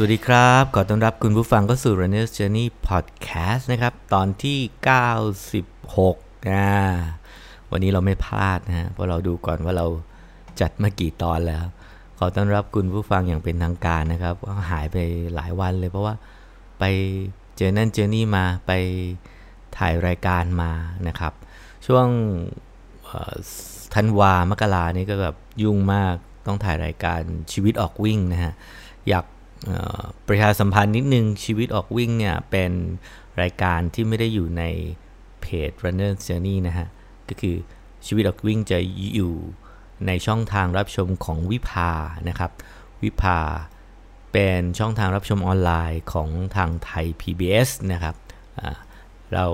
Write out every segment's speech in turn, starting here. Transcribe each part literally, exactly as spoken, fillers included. สวัสดีครับขอต้อนรับคุณผู้ฟังเข้าสู่ Runners Journey Podcast นะครับตอนที่เก้าสิบหกนะวันนี้เราไม่พลาดนะฮะเพราะเราดูก่อนว่าเราจัดมากี่ตอนแล้วขอต้อนรับคุณผู้ฟังอย่างเป็นทางการนะครับหายไปหลายวันเลยเพราะว่าไปเจอนั่นเจอนี่มาไปถ่ายรายการมานะครับช่วงธันวามกรานี่ก็แบบยุ่งมากต้องถ่ายรายการชีวิตออกวิ่งนะฮะอยากประชาสัมพันธ์นิดนึงชีวิตออกวิ่งเนี่ยเป็นรายการที่ไม่ได้อยู่ในเพจ Runners Journey นะฮะก็คือชีวิตออกวิ่งจะอยู่ในช่องทางรับชมของวิภานะครับวิภาเป็นช่องทางรับชมออนไลน์ของทางไทย พี บี เอส นะครับเรา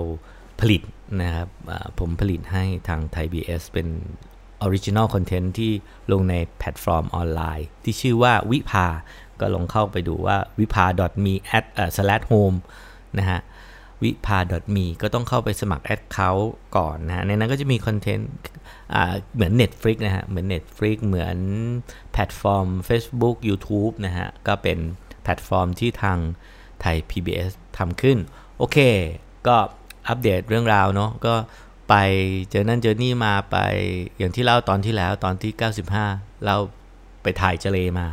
ผลิตนะครับผมผลิตให้ทางไทย พี บี เอส เป็น Original Content ที่ลงในแพลตฟอร์มออนไลน์ที่ชื่อว่าวิภาก็ลองเข้าไปดูว่า vipha.me/home นะฮะ vipha.me ก็ต้องเข้าไปสมัคร Account ก่อนนะฮะในนั้นก็จะมีคอนเทนต์เหมือน Netflix นะฮะเหมือน Netflix เหมือนแพลตฟอร์ม Facebook YouTube นะฮะก็เป็นแพลตฟอร์มที่ทางไทย พี บี เอส ทำขึ้นโอเคก็อัปเดตเรื่องราวเนาะก็ไปเจอนั่นเจอนี่มาไปอย่างที่เล่าตอนที่แล้วตอนที่เก้าสิบห้าเราไปถ่ายเจเลมา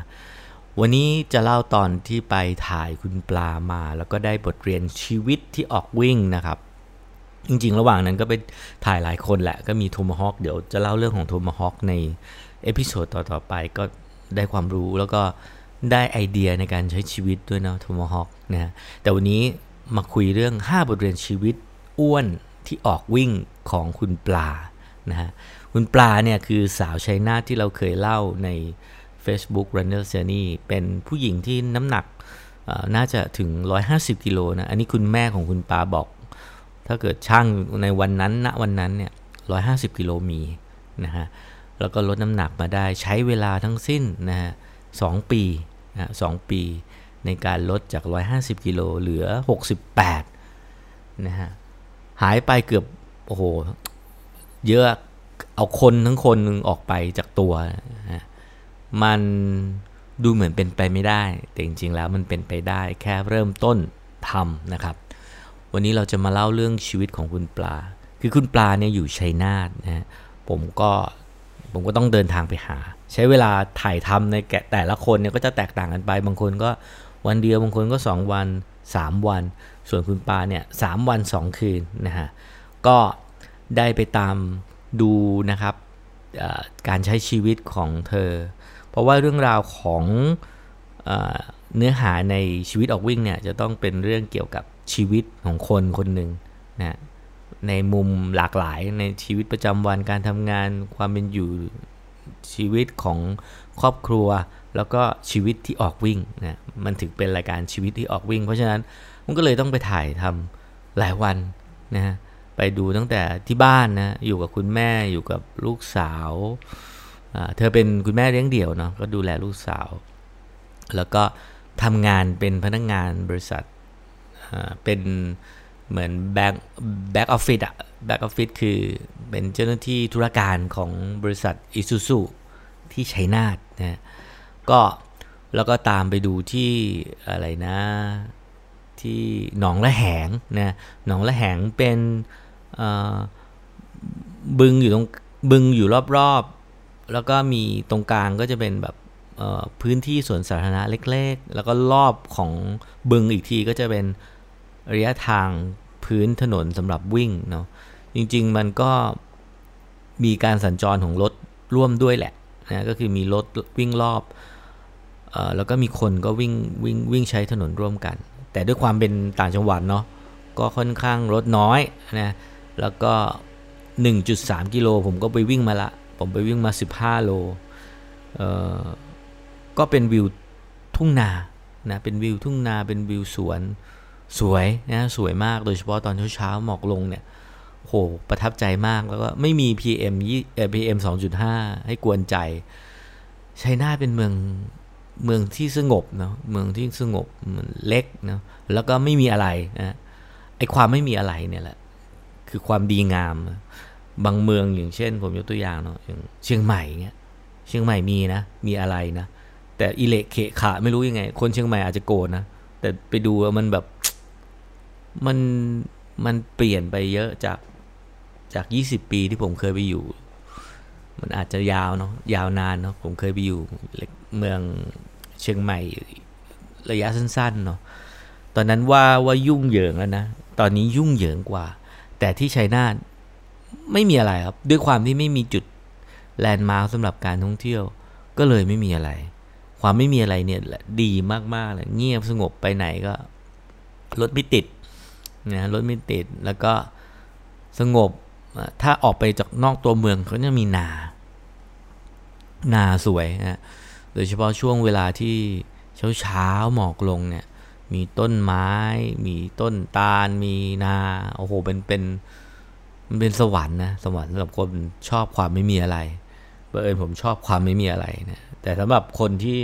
วันนี้จะเล่าตอนที่ไปถ่ายคุณปลามาแล้วก็ได้บทเรียนชีวิตที่ออกวิ่งนะครับจริงๆระหว่างนั้นก็ไปถ่ายหลายคนแหละก็มีโทมาฮอคเดี๋ยวจะเล่าเรื่องของโทมาฮอคในเอพิโซดต่อๆไปก็ได้ความรู้แล้วก็ได้ไอเดียในการใช้ชีวิตด้วยเนาะโทมาฮอคนะฮะแต่วันนี้มาคุยเรื่องห้าบทเรียนชีวิตอ้วนที่ออกวิ่งของคุณปลานะฮะคุณปลาเนี่ยคือสาวชัยนาทที่เราเคยเล่าในFacebook Runners Journey เป็นผู้หญิงที่น้ำหนักน่าจะถึงหนึ่งร้อยห้าสิบกิโลนะอันนี้คุณแม่ของคุณปาบอกถ้าเกิดช่างในวันนั้นณนะวันนั้นเนี่ยหนึ่งร้อยห้าสิบกิโลมีนะฮะแล้วก็ลดน้ำหนักมาได้ใช้เวลาทั้งสิ้นนะฮะสองปีนะสองปีในการลดจากหนึ่งร้อยห้าสิบกิโลเหลือหกสิบแปดนะฮะหายไปเกือบโอ้โหเยอะเอาคนทั้งคนนึงออกไปจากตัวนะฮะมันดูเหมือนเป็นไปไม่ได้แต่จริงๆแล้วมันเป็นไปได้แค่เริ่มต้นทำนะครับวันนี้เราจะมาเล่าเรื่องชีวิตของคุณปลาคือคุณปลาเนี่ยอยู่ชัยนาทนะฮะผมก็ผมก็ต้องเดินทางไปหาใช้เวลาถ่ายทำในแต่ละคนเนี่ยก็จะแตกต่างกันไปบางคนก็วันเดียวบางคนก็สองวันสามวันส่วนคุณปลาเนี่ยสามวันสองคืนนะฮะก็ได้ไปตามดูนะครับการใช้ชีวิตของเธอเพราะว่าเรื่องราวของเอ่อเนื้อหาในชีวิตออกวิ่งเนี่ยจะต้องเป็นเรื่องเกี่ยวกับชีวิตของคนคนหนึ่งนะในมุมหลากหลายในชีวิตประจำวันการทำงานความเป็นอยู่ชีวิตของครอบครัวแล้วก็ชีวิตที่ออกวิ่งนะมันถึงเป็นรายการชีวิตที่ออกวิ่งเพราะฉะนั้นมันก็เลยต้องไปถ่ายทำหลายวันนะไปดูตั้งแต่ที่บ้านนะอยู่กับคุณแม่อยู่กับลูกสาวเธอเป็นคุณแม่เลี้ยงเดี่ยวเนาะก็ดูแลลูกสาวแล้วก็ทำงานเป็นพนักงานบริษัทเป็นเหมือนแบ็คแบ็คออฟฟิศอะแบ็คออฟฟิศคือเป็นเจ้าหน้าที่ธุรการของบริษัทอิซูซุที่ชัยนาทนะก็แล้วก็ตามไปดูที่อะไรนะที่หนองละแหงนะหนองละแหงเป็นบึงอยู่ตรงบึงอยู่รอบๆแล้วก็มีตรงกลางก็จะเป็นแบบพื้นที่สวนสาธารณะเล็กๆแล้วก็รอบของบึงอีกทีก็จะเป็นระยะทางพื้นถนนสำหรับวิ่งเนาะจริงๆมันก็มีการสัญจรของรถร่วมด้วยแหละนะก็คือมีรถวิ่งรอบเอ่อแล้วก็มีคนก็วิ่งวิ่งวิ่งใช้ถนนร่วมกันแต่ด้วยความเป็นต่างจังหวัดเนาะก็ค่อนข้างรถน้อยนะแล้วก็ หนึ่งจุดสาม กิโลผมก็ไปวิ่งมาละผมไปวิ่งมาสิบห้าโลเอ่อก็เป็นวิวทุ่งนานะเป็นวิวทุ่งนาเป็นวิวสวนสวยนะสวยมากโดยเฉพาะตอนเช้าๆหมอกลงเนี่ยโหประทับใจมากแล้วก็ไม่มี พี เอ็ม ยี่สิบ เอ่อ พี เอ็ม สองจุดห้า ให้กวนใจชัยนาทเป็นเมืองเมืองที่สงบเนาะเมืองที่สงบมันเล็กเนาะแล้วก็ไม่มีอะไรนะไอ้ความไม่มีอะไรเนี่ยแหละคือความดีงามบางเมืองอย่างเช่นผมยกตัวอย่างเนาะอย่างเชียงใหม่เงี้ยเชียงใหม่มีนะมีอะไรนะ แต่อิเละเขะขาไม่รู้ยังไงคนเชียงใหม่อาจจะโกรธนะแต่ไปดูมันแบบมันมันเปลี่ยนไปเยอะจากจากยี่สิบปีที่ผมเคยไปอยู่มันอาจจะยาวเนาะยาวนานเนาะผมเคยไปอยู่เมืองเชียงใหม่ระยะสั้นๆเนาะตอนนั้นว่าว่ายุ่งเหยิงแล้วนะตอนนี้ยุ่งเหยิงกว่าแต่ที่ชัยนาทไม่มีอะไรครับด้วยความที่ไม่มีจุดแลนด์มาร์คสำหรับการท่องเที่ยวก็เลยไม่มีอะไรความไม่มีอะไรเนี่ยดีมากๆเลยเงียบสงบไปไหนก็รถไม่ติดนะรถไม่ติดแล้วก็สงบถ้าออกไปจากนอกตัวเมืองเขาจะมีนานาสวยนะโดยเฉพาะช่วงเวลาที่เช้าๆหมอกลงเนี่ยมีต้นไม้มีต้นตาลมีนาโอ้โหเป็นเป็นมันเป็นสวรรค์นะสวรรค์สำหรับคนชอบความไม่มีอะไรบังเอิญผมชอบความไม่มีอะไรนะแต่สำหรับคนที่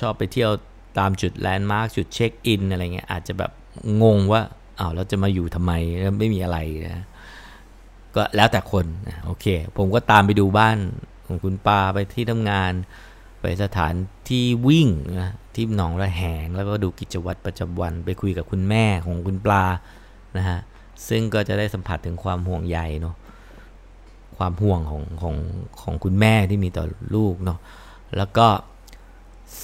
ชอบไปเที่ยวตามจุดแลนด์มาร์คจุดเช็คอินอะไรเงี้ยอาจจะแบบงงว่าอ้าวเราจะมาอยู่ทำไมไม่มีอะไรนะก็แล้วแต่คนนะโอเคผมก็ตามไปดูบ้านของคุณป้าไปที่ทำงานไปสถานที่วิ่งนะที่หนองระแหงแล้วก็ดูกิจวัตรประจำวันไปคุยกับคุณแม่ของคุณปลานะฮะซึ่งก็จะได้สัมผัสถึงความห่วงใยเนาะความห่วงของของของคุณแม่ที่มีต่อลูกเนาะแล้วก็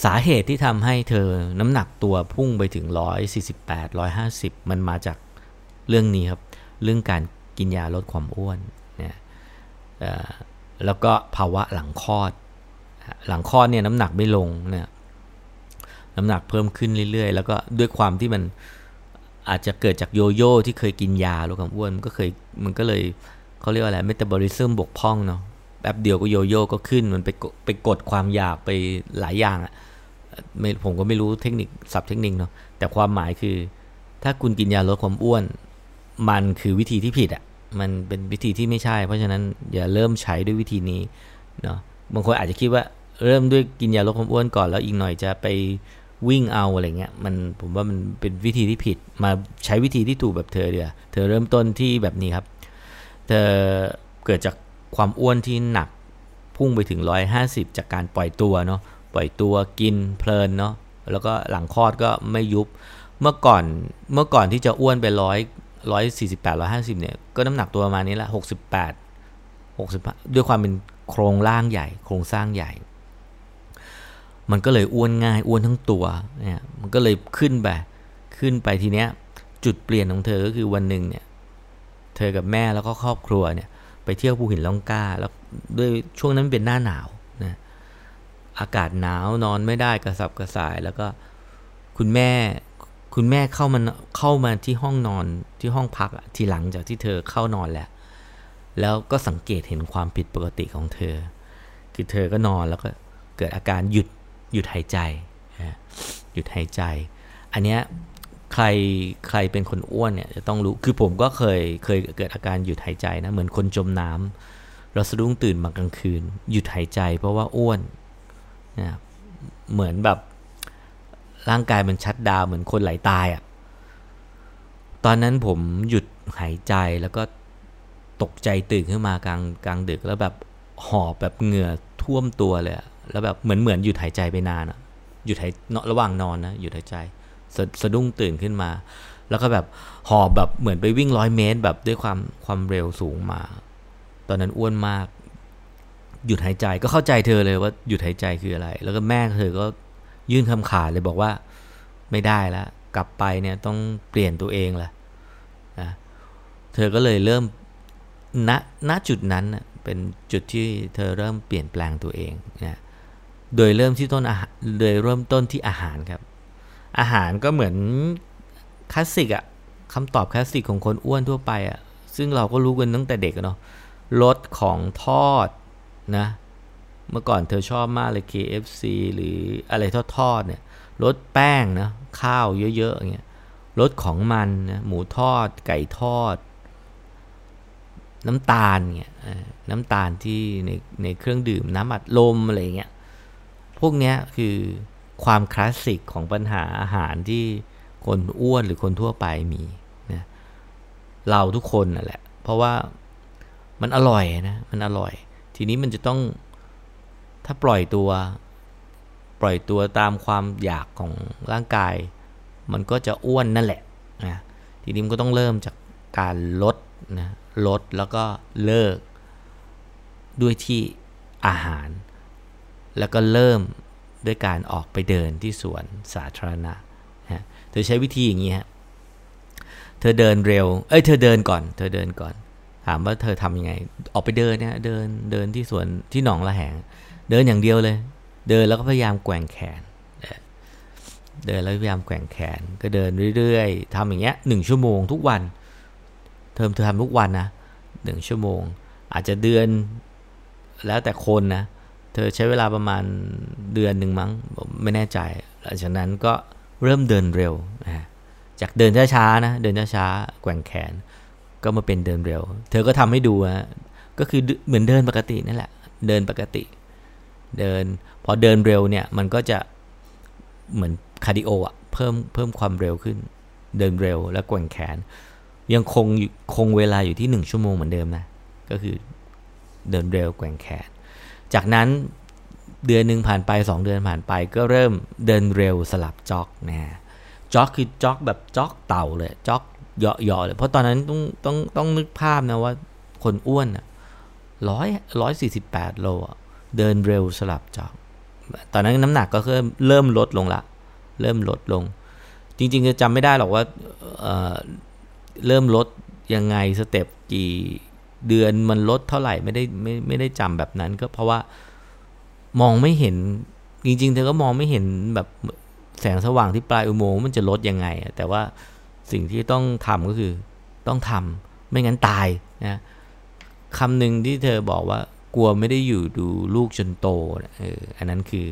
สาเหตุที่ทำให้เธอน้ำหนักตัวพุ่งไปถึงหนึ่งร้อยสี่สิบแปด หนึ่งร้อยห้าสิบมันมาจากเรื่องนี้ครับเรื่องการกินยาลดความอ้วนเนี่ยแล้วก็ภาวะหลังคลอดหลังคลอดเนี่ยน้ำหนักไม่ลงเนี่ยน้ำหนักเพิ่มขึ้นเรื่อยๆแล้วก็ด้วยความที่มันอาจจะเกิดจากโยโย่ที่เคยกินยาลดความอ้วนมันก็เคยมันก็เลยเขาเรียกว่าอะไรเมตาบอลิซึมบกพร่องเนาะแป๊บเดียวก็โยโย่ก็ขึ้นมันไปไปกดความอยากไปหลายอย่างอ่ะไม่ผมก็ไม่รู้เทคนิคศัพท์เทคนิคเนาะแต่ความหมายคือถ้าคุณกินยาลดความอ้วนมันคือวิธีที่ผิดอ่ะมันเป็นวิธีที่ไม่ใช่เพราะฉะนั้นอย่าเริ่มใช้ด้วยวิธีนี้เนาะบางคนอาจจะคิดว่าเริ่มด้วยกินยาลดความอ้วนก่อนแล้วอีกหน่อยจะไปวิ่งเอาอะไรเงี้ยมันผมว่ามันเป็นวิธีที่ผิดมาใช้วิธีที่ถูกแบบเธอเดียวเธอเริ่มต้นที่แบบนี้ครับเธอเกิดจากความอ้วนที่หนักพุ่งไปถึงหนึ่งร้อยห้าสิบจากการปล่อยตัวเนาะปล่อยตัวกินเพลินเนาะแล้วก็หลังคลอดก็ไม่ยุบเมื่อก่อนเมื่อก่อนที่จะอ้วนไปหนึ่งร้อย หนึ่งร้อยสี่สิบแปด หนึ่งร้อยห้าสิบเนี่ยก็น้ำหนักตัวประมาณนี้ละหกสิบแปด หกสิบด้วยความเป็นโครงร่างใหญ่โครงสร้างใหญ่มันก็เลยอ้วนง่ายอ้วนทั้งตัวเนี่ยมันก็เลยขึ้นไปขึ้นไปทีเนี้ยจุดเปลี่ยนของเธอก็คือวันหนึ่งเนี่ยเธอกับแม่แล้วก็ครอบครัวเนี่ยไปเที่ยวภูหินล่องกล้าแล้วด้วยช่วงนั้นเป็นหน้าหนาวนะอากาศหนาวนอนไม่ได้กระสับกระส่ายแล้วก็คุณแม่คุณแม่เข้ามาเข้ามาที่ห้องนอนที่ห้องพักทีหลังจากที่เธอเข้านอนแล้วแล้วก็สังเกตเห็นความผิดปกติของเธอคือเธอก็นอนแล้วก็เกิดอาการหยุดหยุดหายใจหยุดหายใจอันเนี้ยใครใครเป็นคนอ้วนเนี่ยจะต้องรู้คือผมก็เคยเคยเกิดอาการหยุดหายใจนะเหมือนคนจมน้ำเราสะดุ้งตื่นมากลางคืนหยุดหายใจเพราะว่าอ้วนนะเหมือนแบบร่างกายมันชัตดาวน์เหมือนคนไหลตายอ่ะตอนนั้นผมหยุดหายใจแล้วก็ตกใจตื่นขึ้นมากลางกลางดึกแล้วแบบหอบแบบเหงื่อท่วมตัวเลยแล้วแบบเหมือนเหมือนหยุดหายใจไปนานอ่ะหยุดหายระหว่างนอนนะหยุดหายใจสะ, สะดุ้งตื่นขึ้นมาแล้วก็แบบหอบแบบเหมือนไปวิ่งร้อยเมตรแบบด้วยความความเร็วสูงมาตอนนั้นอ้วนมากหยุดหายใจก็เข้าใจเธอเลยว่าหยุดหายใจคืออะไรแล้วก็แม่เธอก็ยื่นคำขาดเลยบอกว่าไม่ได้แล้วกลับไปเนี่ยต้องเปลี่ยนตัวเองแหละนะเธอก็เลยเริ่มณณจุดนั้นเป็นจุดที่เธอเริ่มเปลี่ยนแปลงตัวเองนะโดยเริ่มที่ต้นอาหารโดยเริ่มต้นที่อาหารครับอาหารก็เหมือนคลาสสิกอะคำตอบคลาสสิกของคนอ้วนทั่วไปอะซึ่งเราก็รู้กันตั้งแต่เด็กเนาะรสของทอดนะเมื่อก่อนเธอชอบมากเลย เค เอฟ ซี หรืออะไรทอดๆเนี่ยรสแป้งนะข้าวเยอะๆอย่างเงี้ยรสของมันนะหมูทอดไก่ทอดน้ำตาลเงี้ยน้ำตาลที่ในในเครื่องดื่มน้ำอัดลมอะไรเงี้ยพวกเนี้ยคือความคลาสสิกของปัญหาอาหารที่คนอ้วนหรือคนทั่วไปมีนะเราทุกคนนั่นแหละเพราะว่ามันอร่อยนะมันอร่อยทีนี้มันจะต้องถ้าปล่อยตัว ปล่อยตัวตามความอยากของร่างกายมันก็จะอ้วนนั่นแหละนะทีนี้มันก็ต้องเริ่มจากการลดนะลดแล้วก็เลิกด้วยที่อาหารแล้วก็เริ่มด้วยการออกไปเดินที่สวนสาธารณะนะเธอใช้วิธีอย่างนี้ฮะเธอเดินเร็วเอ้ยเธอเดินก่อนเธอเดินก่อนถามว่าเธอทำยังไงออกไปเดินนะเดินเดินที่สวนที่หนองละแหงเดินอย่างเดียวเลยเดินแล้วก็พยายามแกว่งแขนเดินแล้วพยายามแกว่งแขนก็เดินเรื่อยๆทำอย่างเงี้ยหนึ่งชั่วโมงทุกวันเธอเธอทำทุกวันนะหนึ่งชั่วโมงอาจจะเดือนแล้วแต่คนนะเธอใช้เวลาประมาณเดือนหนึ่งมั้งไม่แน่ใจหลังจากนั้นก็เริ่มเดินเร็วจากเดินช้าๆนะเดินช้าๆแกว่งแขนก็มาเป็นเดินเร็วเธอก็ทำให้ดูนะก็คือเหมือนเดินปกตินั่นแหละเดินปกติเดินพอเดินเร็วเนี่ยมันก็จะเหมือนคาร์ดิโออ่ะเพิ่มเพิ่มความเร็วขึ้นเดินเร็วแล้วแกว่งแขนยังคงคงเวลาอยู่ที่หนึ่งชั่วโมงเหมือนเดิมนะก็คือเดินเร็วแกว่งแขนจากนั้นเดือนนึงผ่านไปสองเดือนผ่านไปก็เริ่มเดินเร็วสลับจ็อกนะจ็อกคือจ็อกแบบจ็อกเต่าเลยจ็อกเหยาะๆเลยเพราะตอนนั้นต้องต้องต้องนึกภาพนะว่าคนอ้วนอ่ะหนึ่งร้อย หนึ่งร้อยสี่สิบแปดโลอ่ะเดินเร็วสลับจ็อกตอนนั้นน้ำหนักก็เริ่มเริ่มลดลงละเริ่มลดลงจริงๆจะจำไม่ได้หรอกว่าเอ่อเริ่มลดยังไงสเต็ปกี่เดือนมันลดเท่าไหร่ไม่ได้ไม่ไม่ได้จำแบบนั้นก็เพราะว่ามองไม่เห็นจริงๆเธอก็มองไม่เห็นแบบแสงสว่างที่ปลายอุโมงค์มันจะลดยังไงแต่ว่าสิ่งที่ต้องทำก็คือต้องทำไม่งั้นตายนะคำหนึ่งที่เธอบอกว่ากลัวไม่ได้อยู่ดูลูกจนโตเอออันนั้นคือ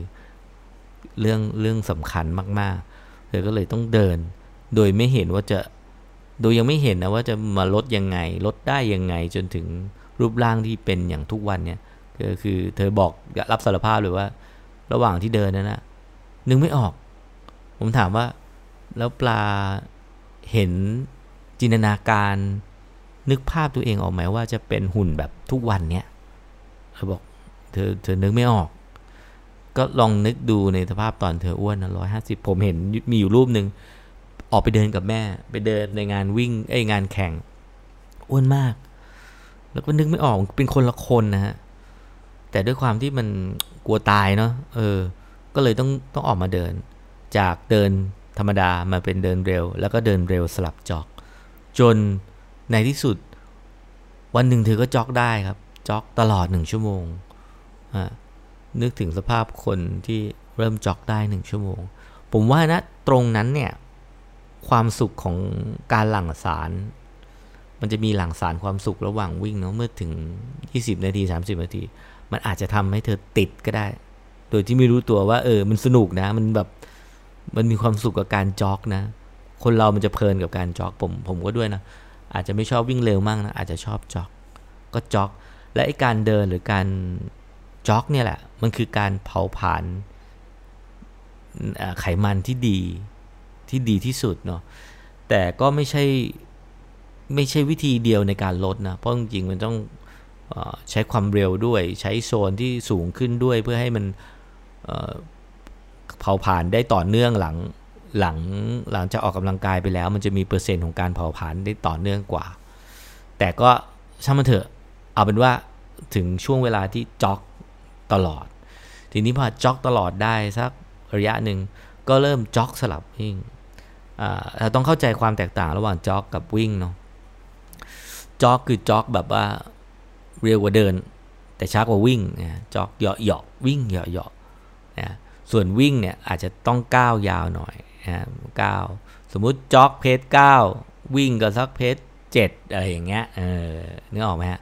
เรื่องเรื่องสำคัญมากๆเธอก็เลยต้องเดินโดยไม่เห็นว่าจะโดยยังไม่เห็นนะว่าจะมาลดยังไงลดได้ยังไงจนถึงรูปร่างที่เป็นอย่างทุกวันเนี่ยก็คือเธอบอกรับสารภาพเลยว่าระหว่างที่เดินนั้นนะนึกไม่ออกผมถามว่าแล้วปลาเห็นจินตนาการนึกภาพตัวเองออกไหมว่าจะเป็นหุ่นแบบทุกวันเนี่ยเธอบอกเธอเธอนึกไม่ออกก็ลองนึกดูในสภาพตอนเธออ้วนนะหนึ่งร้อยห้าสิบผมเห็นมีอยู่รูปนึงออกไปเดินกับแม่ไปเดินในงานวิ่งไองานแข่งอ้วนมากแล้วก็นึกไม่ออกเป็นคนละคนนะฮะแต่ด้วยความที่มันกลัวตายเนาะเออก็เลยต้องต้องออกมาเดินจากเดินธรรมดามาเป็นเดินเร็วแล้วก็เดินเร็วสลับจ็อกจนในที่สุดวันหนึ่งเธอก็จ็อกได้ครับจ็อกตลอดหนึ่งชั่วโมงอ่ะนึกถึงสภาพคนที่เริ่มจ็อกได้หนึ่งชั่วโมงผมว่านะตรงนั้นเนี่ยความสุขของการหลั่งสารมันจะมีหลั่งสารความสุขระหว่างวิ่งเนาะเมื่อถึงยี่สิบนาทีสามสิบนาทีมันอาจจะทำให้เธอติดก็ได้โดยที่ไม่รู้ตัวว่าเออมันสนุกนะมันแบบมันมีความสุขกับการจ็อกนะคนเรามันจะเพลินกับการจ็อกผมผมก็ด้วยนะอาจจะไม่ชอบวิ่งเร็วมากนะอาจจะชอบจ็อกก็จ็อกและไอ้การเดินหรือการจ็อกเนี่ยแหละมันคือการเผาผลาญไขมันที่ดีที่ดีที่สุดเนาะแต่ก็ไม่ใช่ไม่ใช่วิธีเดียวในการลดนะเพราะจริงๆมันต้องเอ่อใช้ความเร็วด้วยใช้โซนที่สูงขึ้นด้วยเพื่อให้มันเอ่อเผาผลาญได้ต่อเนื่องหลังหลังหลังจากออกกำลังกายไปแล้วมันจะมีเปอร์เซ็นต์ของการเผาผลาญได้ต่อเนื่องกว่าแต่ก็ช่างมันเถอะเอาเป็นว่าถึงช่วงเวลาที่จ็อกตลอดทีนี้พอจ็อกตลอดได้สักระยะนึงก็เริ่มจ็อกสลับวิ่งเราต้องเข้าใจความแตกต่างระหว่างจ็อกกับวิ่งเนาะจ็อกคือจ็อกแบบว่าเร็วกว่าเดินแต่ช้ากว่าวิ่งนะจ็อกเหยาะๆวิ่งเหยาะๆนะส่วนวิ่งเนี่ยอาจจะต้องก้าวยาวหน่อยนะก้าวสมมุติจ็อกเพจเก้าวิ่งก็สักเพจเจ็ดอะไรอย่างเงี้ยเออนึกออกมั้ยฮะ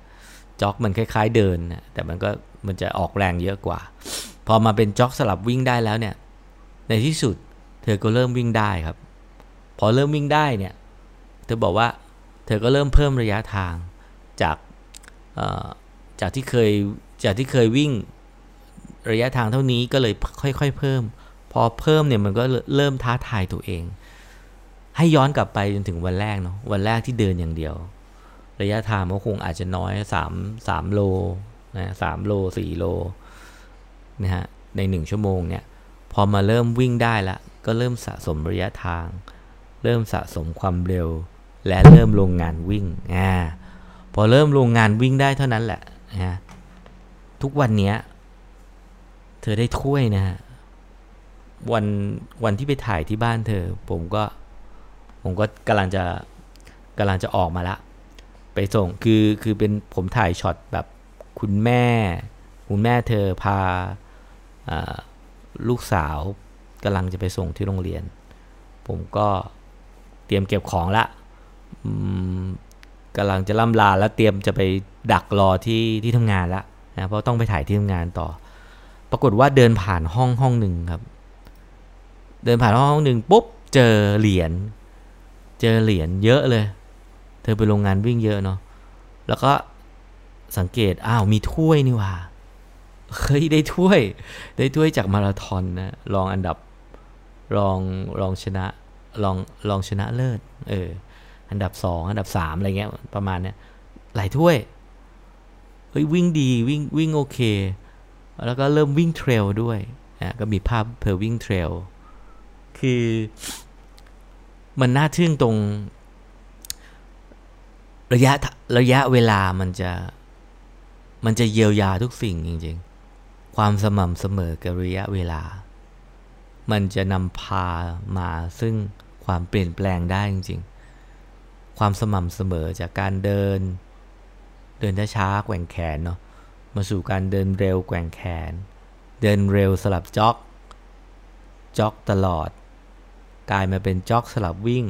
จ็อกมันคล้ายๆเดินนะแต่มันก็มันจะออกแรงเยอะกว่าพอมาเป็นจ็อกสลับวิ่งได้แล้วเนี่ยในที่สุดเธอก็เริ่มวิ่งได้ครับพอเริ่มวิ่งได้เนี่ยเธอบอกว่าเธอก็เริ่มเพิ่มระยะทางจากเอ่อจากที่เคยจากที่เคยวิ่งระยะทางเท่านี้ก็เลยค่อยๆเพิ่มพอเพิ่มเนี่ยมันก็เริ่มท้าทายตัวเองให้ย้อนกลับไปจนถึงวันแรกเนาะวันแรกที่เดินอย่างเดียวระยะทางก็คงอาจจะน้อย3 3โลนะสามโลสี่โลนะฮะในหนึ่งชั่วโมงเนี่ย พอมาเริ่มวิ่งได้ละก็เริ่มสะสมระยะทางเริ่มสะสมความเร็วและเริ่มลงงานวิ่งอ่าพอเริ่มลงงานวิ่งได้เท่านั้นแหละนะฮะทุกวันนี้เธอได้ถ้วยนะฮะวันวันที่ไปถ่ายที่บ้านเธอผมก็ผมก็กำลังจะกำลังจะออกมาละไปส่งคือคือเป็นผมถ่ายช็อตแบบคุณแม่คุณแม่เธอพาลูกสาวกำลังจะไปส่งที่โรงเรียนผมก็เตรียมเก็บของละกำลังจะล่ำลาแล้วเตรียมจะไปดักรอที่ที่ทำงานละนะเพราะต้องไปถ่ายที่ทำงานต่อปรากฏว่าเดินผ่านห้องห้องหนึ่งครับเดินผ่านห้องห้องหนึ่งปุ๊บเจอเหรียญเจอเหรียญเยอะเลยเธอไปโรงงานวิ่งเยอะเนาะแล้วก็สังเกตอ้าวมีถ้วยนี่ว่าเฮ้ยได้ถ้วยได้ถ้วยจากมาราธอนนะรองอันดับรองรองชนะรองรองชนะเลิศเอออันดับสองอันดับสามอะไรเงี้ยประมาณเนี้ยหลายถ้วยเฮ้ยวิ่งดีวิ่งวิ่งโอเคแล้วก็เริ่มวิ่งเทรลด้วยนะก็มีภาพเธอวิ่งเทรลคือมันน่าทึ่งตรงระยะระยะเวลามันจะมันจะเยียวยาทุกสิ่งจริงๆความสม่ำเสมอกับระยะเวลามันจะนำพามาซึ่งความเปลี่ยนแปลงได้จริงๆความสม่ำเสมอจากการเดินเดินช้าๆแกว่งแขนเนาะมาสู่การเดินเร็วแกว่งแขนเดินเร็วสลับจ็อกจ็อกตลอดกลายมาเป็นจ็อกสลับวิ่ง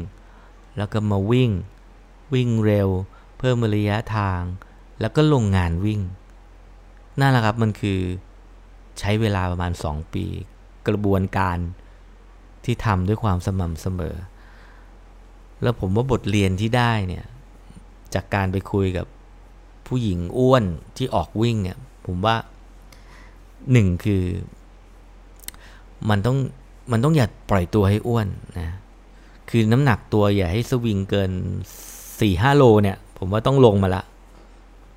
แล้วก็มาวิ่งวิ่งเร็วเพิ่มระยะทางแล้วก็ลงงานวิ่งนั่นแหละครับมันคือใช้เวลาประมาณสองปีกระบวนการที่ทำด้วยความสม่ำเสมอแล้วผมว่าบทเรียนที่ได้เนี่ยจากการไปคุยกับผู้หญิงอ้วนที่ออกวิ่งเนี่ยผมว่าหนึ่งคือมันต้องมันต้องอย่าปล่อยตัวให้อ้วนนะคือน้ำหนักตัวอย่าให้สวิงเกิน สี่ถึงห้า โลเนี่ยผมว่าต้องลงมาละ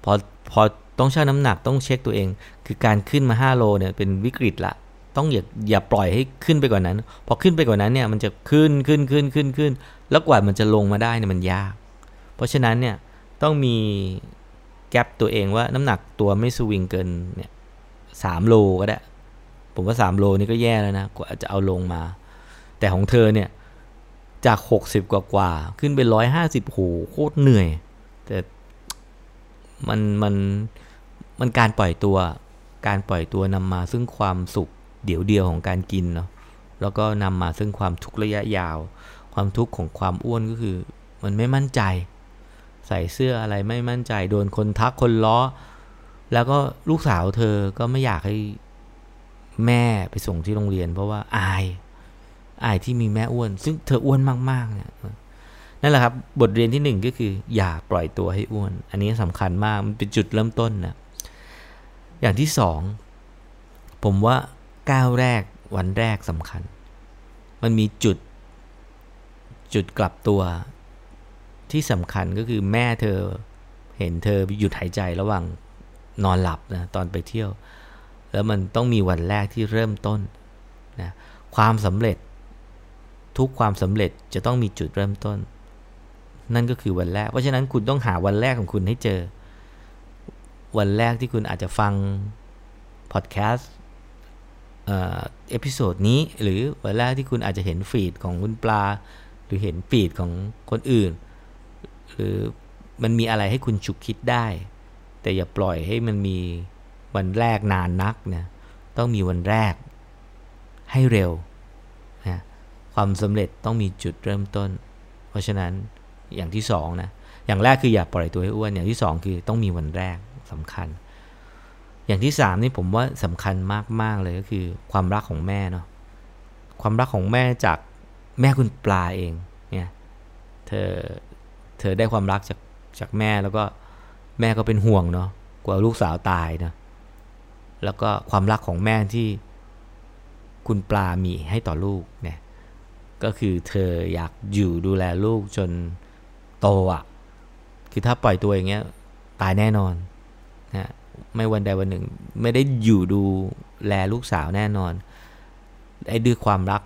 พอพอต้องชั่งน้ำหนักต้องเช็คตัวเองคือการขึ้นมาห้าโลเนี่ยเป็นวิกฤตละต้องอย่าอย่าปล่อยให้ขึ้นไปกว่านั้นพอขึ้นไปกว่านั้นเนี่ยมันจะขึ้นขึ้นขึ้นขึ้นขึ้นแล้วกว่ามันจะลงมาได้เนี่ยมันยากเพราะฉะนั้นเนี่ยต้องมีแก็ปตัวเองว่าน้ำหนักตัวไม่สวิงเกินเนี่ยสามโลก็ได้ผมว่าสามโลนี่ก็แย่แล้วนะกว่าจะเอาลงมาแต่ของเธอเนี่ยจากหกสิบกว่าๆขึ้นไปร้อยห้าสิบโหโคตรเหนื่อยแต่มันมันมันการปล่อยตัวการปล่อยตัวนำมาซึ่งความสุขเดี๋ยวเดียวของการกินเนาะแล้วก็นำมาซึ่งความทุกข์ระยะยาวความทุกข์ของความอ้วนก็คือมันไม่มั่นใจใส่เสื้ออะไรไม่มั่นใจโดนคนทักคนล้อแล้วก็ลูกสาวเธอก็ไม่อยากให้แม่ไปส่งที่โรงเรียนเพราะว่าอายอายที่มีแม่อ้วนซึ่งเธออ้วนมากๆเนี่ยนั่นแหละครับบทเรียนที่หนึ่งก็คืออย่าปล่อยตัวให้อ้วนอันนี้สำคัญมากมันเป็นจุดเริ่มต้นนะอย่างที่สองผมว่าก้าวแรกวันแรกสำคัญมันมีจุดจุดกลับตัวที่สำคัญก็คือแม่เธอเห็นเธอหยุดหายใจระหว่างนอนหลับนะตอนไปเที่ยวแล้วมันต้องมีวันแรกที่เริ่มต้นนะความสำเร็จทุกความสำเร็จจะต้องมีจุดเริ่มต้นนั่นก็คือวันแรกเพราะฉะนั้นคุณต้องหาวันแรกของคุณให้เจอวันแรกที่คุณอาจจะฟังพอดแคสต์เอ่อเอพิโซดนี้หรือวันแรกที่คุณอาจจะเห็นฟีดของคุณปลาหรือเห็นฟีดของคนอื่นหรือมันมีอะไรให้คุณฉุกคิดได้แต่อย่าปล่อยให้มันมีวันแรกนานนักนะต้องมีวันแรกให้เร็วนะความสำเร็จต้องมีจุดเริ่มต้นเพราะฉะนั้นอย่างที่สองนะอย่างแรกคืออย่าปล่อยตัวให้อ้วนอย่างที่สองคือต้องมีวันแรกสำคัญอย่างที่สามนี่ผมว่าสำคัญมากๆเลยก็คือความรักของแม่เนาะความรักของแม่จากแม่คุณปลาเองเนี่ยเธอเธอได้ความรักจากจากแม่แล้วก็แม่ก็เป็นห่วงเนาะกลัวลูกสาวตายนะแล้วก็ความรักของแม่ที่คุณปลามีให้ต่อลูกเนี่ยก็คือเธออยากอยู่ดูแลลูกจนโตอ่ะคือถ้าปล่อยตัวอย่างเงี้ยตายแน่นอนนะไม่วันใดวันหนึ่งไม่ได้อยู่ดูแลลูกสาวแน่นอน ได้ด้วยความรัก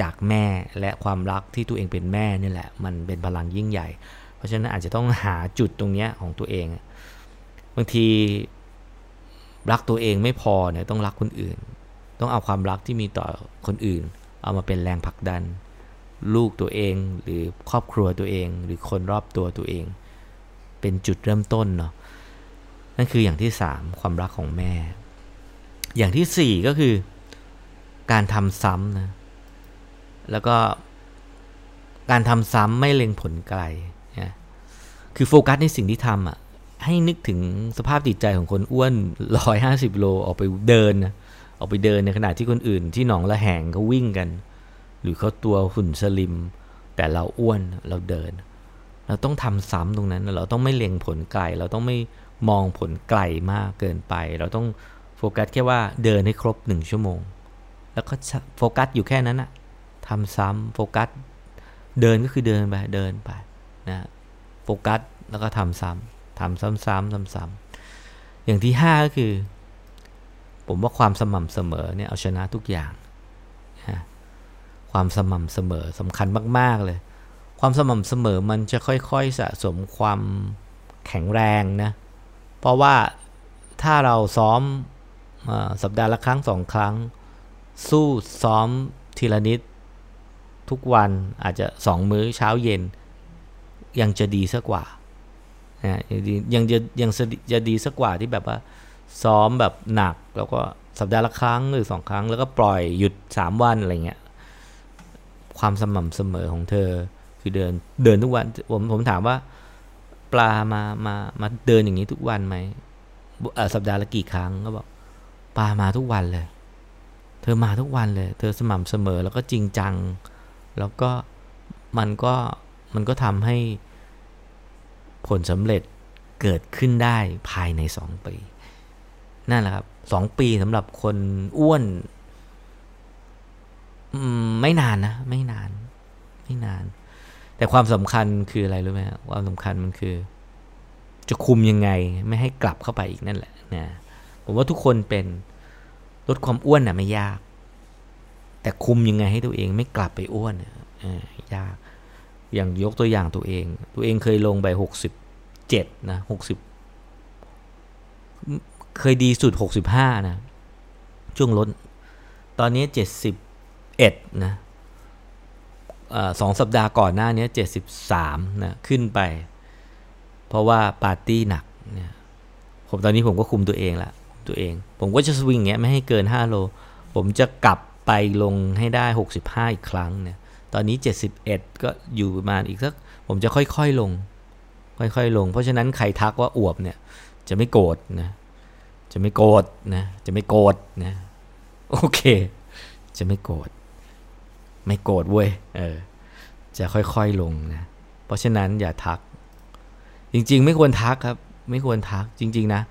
จากแม่และความรักที่ตัวเองเป็นแม่นี่แหละมันเป็นพลังยิ่งใหญ่เพราะฉะนั้นอาจจะต้องหาจุดตรงนี้ของตัวเองบางทีรักตัวเองไม่พอเนี่ยต้องรักคนอื่นต้องเอาความรักที่มีต่อคนอื่นเอามาเป็นแรงผลักดันลูกตัวเองหรือครอบครัวตัวเองหรือคนรอบตัวตัวเองเป็นจุดเริ่มต้นเนาะนั่นคืออย่างที่สามความรักของแม่อย่างที่สี่ก็คือการทำซ้ำนะแล้วก็การทำซ้ำไม่เล็งผลไกลนะคือโฟกัสในสิ่งที่ทำอ่ะให้นึกถึงสภาพจิตใจของคนอ้วนหนึ่งร้อยห้าสิบโลออกไปเดินนะออกไปเดินในขณะที่คนอื่นที่หนองละแหงเขาวิ่งกันหรือเขาตัวหุ่นสลิมแต่เราอ้วนเราเดินเราต้องทำซ้ำตรงนั้นเราต้องไม่เล็งผลไกลเราต้องไม่มองผลไกลมากเกินไปเราต้องโฟกัสแค่ว่าเดินให้ครบหนึ่งชั่วโมงแล้วก็โฟกัสอยู่แค่นั้นนะทำซ้ำโฟกัสเดินก็คือเดินไปเดินไปนะโฟกัสแล้วก็ทำซ้ำทำซ้ำซ้ำซ้ำซ้ำอย่างที่ห้าก็คือผมว่าความสม่ำเสมอเนี่ยเอาชนะทุกอย่างนะความสม่ำเสมอสำคัญมากๆเลยความสม่ำเสมอมันจะค่อยๆสะสมความแข็งแรงนะเพราะว่าถ้าเราซ้อมสัปดาห์ละครั้งสองครั้งสู้ซ้อมทีละนิดทุกวันอาจจะสองมื้อเช้าเย็นยังจะดีซะกว่านะยังจะยังจะดีซะกว่าที่แบบว่าซ้อมแบบหนักแล้วก็สัปดาห์ละครั้งหรือสองครั้งแล้วก็ปล่อยหยุดสามวันอะไรเงี้ยความสม่ำเสมอของเธอคือเดินเดินทุกวันผมผมถามว่าปลามามามาเดินอย่างนี้ทุกวันไหมสัปดาห์ละกี่ครั้งก็บอกปลามาทุกวันเลยเธอมาทุกวันเลยเธอสม่ำเสมอแล้วก็จริงจังแล้วก็มันก็มันก็ทำให้ผลสำเร็จเกิดขึ้นได้ภายในสองปีนั่นแหละครับสองปีสำหรับคนอ้วนไม่นานนะไม่นานไม่นานแต่ความสำคัญคืออะไรรู้ไหมความสำคัญมันคือจะคุมยังไงไม่ให้กลับเข้าไปอีกนั่นแหละนะผมว่าทุกคนเป็นลดความอ้วนน่ะไม่ยากแต่คุมยังไงให้ตัวเองไม่กลับไปอ้วนน่ะยากอย่างยกตัวอย่างตัวเองตัวเองเคยลงไปหกสิบเจ็ดนะหกสิบเคยดีสุดหกสิบห้านะช่วงลดตอนนี้เจ็ดสิบเอ็ดนะเอ่อสองสัปดาห์ก่อนหน้านี้เจ็ดสิบสามนะขึ้นไปเพราะว่าปาร์ตี้หนักเนี่ยผมตอนนี้ผมก็คุมตัวเองละตัวเองผมก็จะสวิงเงี้ยไม่ให้เกินห้าโลผมจะกลับไปลงให้ได้หกสิบห้าอีกครั้งเนี่ยตอนนี้เจ็ดสิบเอ็ดก็อยู่ประมาณอีกสักผมจะค่อยๆลงค่อยๆลงเพราะฉะนั้นใครทักว่าอวบเนี่ยจะไม่โกรธนะจะไม่โกรธนะจะไม่โกรธนะโอเคจะไม่โกรธไม่โกรธเว้ยเออจะค่อยๆลงนะเพราะฉะนั้นอย่าทักจริงๆไม่ควรทักครับไม่ควรทักจริงๆนะ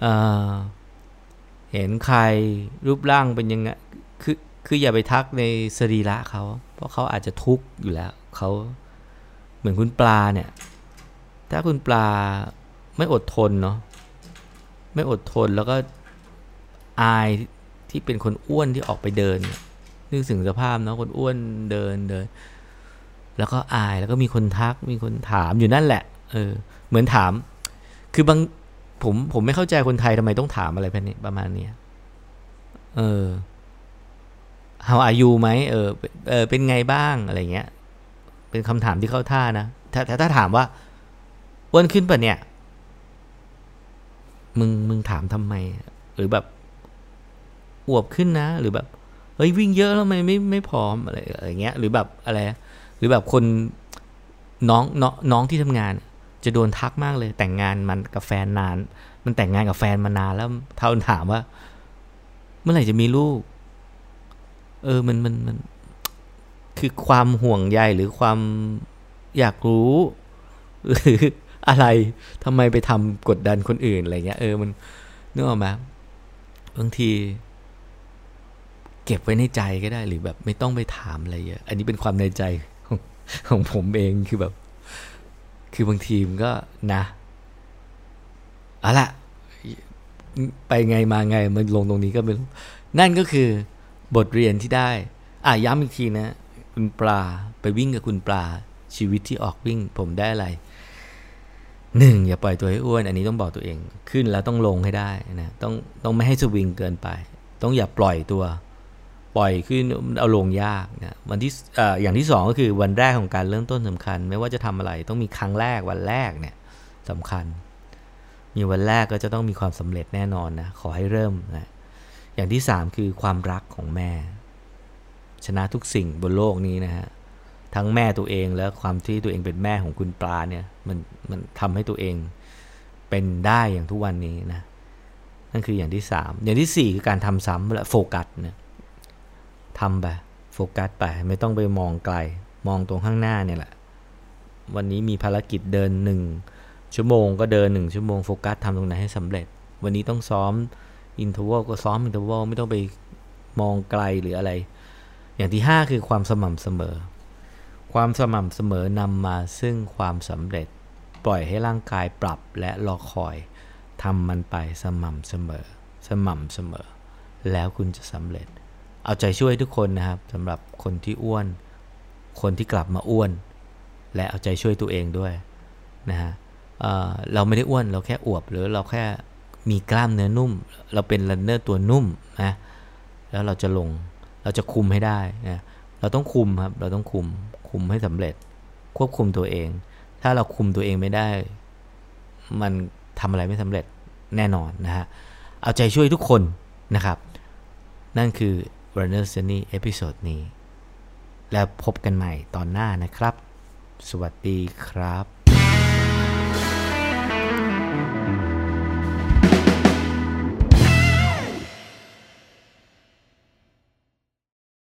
เอ่อเห็นใครรูปร่างเป็นยังไงคือคืออย่าไปทักในสรีระเขาเพราะเขาอาจจะทุกข์อยู่แล้วเขาเหมือนคุณปลาเนี่ยถ้าคุณปลาไม่อดทนเนาะไม่อดทนแล้วก็อายที่เป็นคนอ้วนที่ออกไปเดินนึกถึงสภาพเนาะคนอ้วนเดินเดินแล้วก็อายแล้วก็มีคนทักมีคนถามอยู่นั่นแหละเออเหมือนถามคือบางผมผมไม่เข้าใจคนไทยทำไมต้องถามอะไรแบบนี้ประมาณนี้เออ how are you ไหมเออเออเป็นไงบ้างอะไรเงี้ยเป็นคำถามที่เข้าท่านะถ้าถ้าถามว่าอ้วนขึ้นป่ะเนี่ยมึงมึงถามทำไมหรือแบบอวบขึ้นนะหรือแบบเฮ้ยวิ่งเยอะแล้วทำไมไม่ไม่ผอมอะไรอย่างเงี้ยหรือแบบอะไรหรือแบบคนน้องน้องน้องที่ทำงานจะโดนทักมากเลยแต่งงานมันกับแฟนนานมันแต่งงานกับแฟนมานานแล้วเท่าถามว่าเมื่อไหร่จะมีลูกเออมันมันมันคือความห่วงใยหรือความอยากรู้หรืออะไรทำไมไปทำกดดันคนอื่นอะไรเงี้ยเออมันนึกออกไหมบางทีเก็บไว้ในใจก็ได้หรือแบบไม่ต้องไปถามอะไรเยอะอันนี้เป็นความในใจของของผมเองคือแบบคือบางทีมันก็นะเอาล่ะไปไงมาไงมันลงตรงนี้ก็ไม่รู้นั่นก็คือ บทเรียนที่ได้อ่ะย้ำอีกทีนะคุณปลาไปวิ่งกับคุณปลาชีวิตที่ออกวิ่งผมได้อะไรหนึ่งอย่าปล่อยตัวให้อ้วนอันนี้ต้องบอกตัวเองขึ้นแล้วต้องลงให้ได้นะต้องต้องไม่ให้สวิงเกินไปต้องอย่าปล่อยตัวปล่อยขึ้นเอาลงยากนะวันที่ อ, อย่างที่สองก็คือวันแรกของการเริ่มต้นสำคัญไม่ว่าจะทำอะไรต้องมีครั้งแรกวันแรกเนี่ยสำคัญมีวันแรกก็จะต้องมีความสำเร็จแน่นอนนะขอให้เริ่มนะอย่างที่สามคือความรักของแม่ชนะทุกสิ่งบนโลกนี้นะฮะทั้งแม่ตัวเองและความที่ตัวเองเป็นแม่ของคุณปลาเนี่ยมันมันทำให้ตัวเองเป็นได้อย่างทุกวันนี้นะนั่นคืออย่างที่สามอย่างที่สี่คือการทำซ้ำและโฟกัสนะทำไปโฟกัสไปไม่ต้องไปมองไกลมองตรงข้างหน้าเนี่ยแหละวันนี้มีภารกิจเดินหนึ่งชั่วโมงก็เดินหนึ่งชั่วโมงโฟกัสทำตรงนั้นให้สำเร็จวันนี้ต้องซ้อมอินเทอร์วัลก็ซ้อมอินเทอร์วัลไม่ต้องไปมองไกลหรืออะไรอย่างที่ห้าคือความสม่ำเสมอความสม่ำเสมอนำมาซึ่งความสำเร็จปล่อยให้ร่างกายปรับและรอคอยทำมันไปสม่ำเสมอสม่ำเสมอแล้วคุณจะสำเร็จเอาใจช่วยทุกคนนะครับสำหรับคนที่อ้วนคนที่กลับมาอ้วนและเอาใจช่วยตัวเองด้วยนะฮะ เอ่อ เราไม่ได้อ้วนเราแค่อวบหรือเราแค่มีกล้ามเนื้อนุ่มเราเป็นรันเนอร์ตัวนุ่มนะแล้วเราจะลงเราจะคุมให้ได้นะเราต้องคุมครับเราต้องคุมคุมให้สำเร็จควบคุมตัวเองถ้าเราคุมตัวเองไม่ได้มันทำอะไรไม่สำเร็จแน่นอนนะฮะเอาใจช่วยทุกคนนะครับนั่นคือ Runners Journey เอพิโซดนี้แล้วพบกันใหม่ตอนหน้านะครับสวัสดีครับ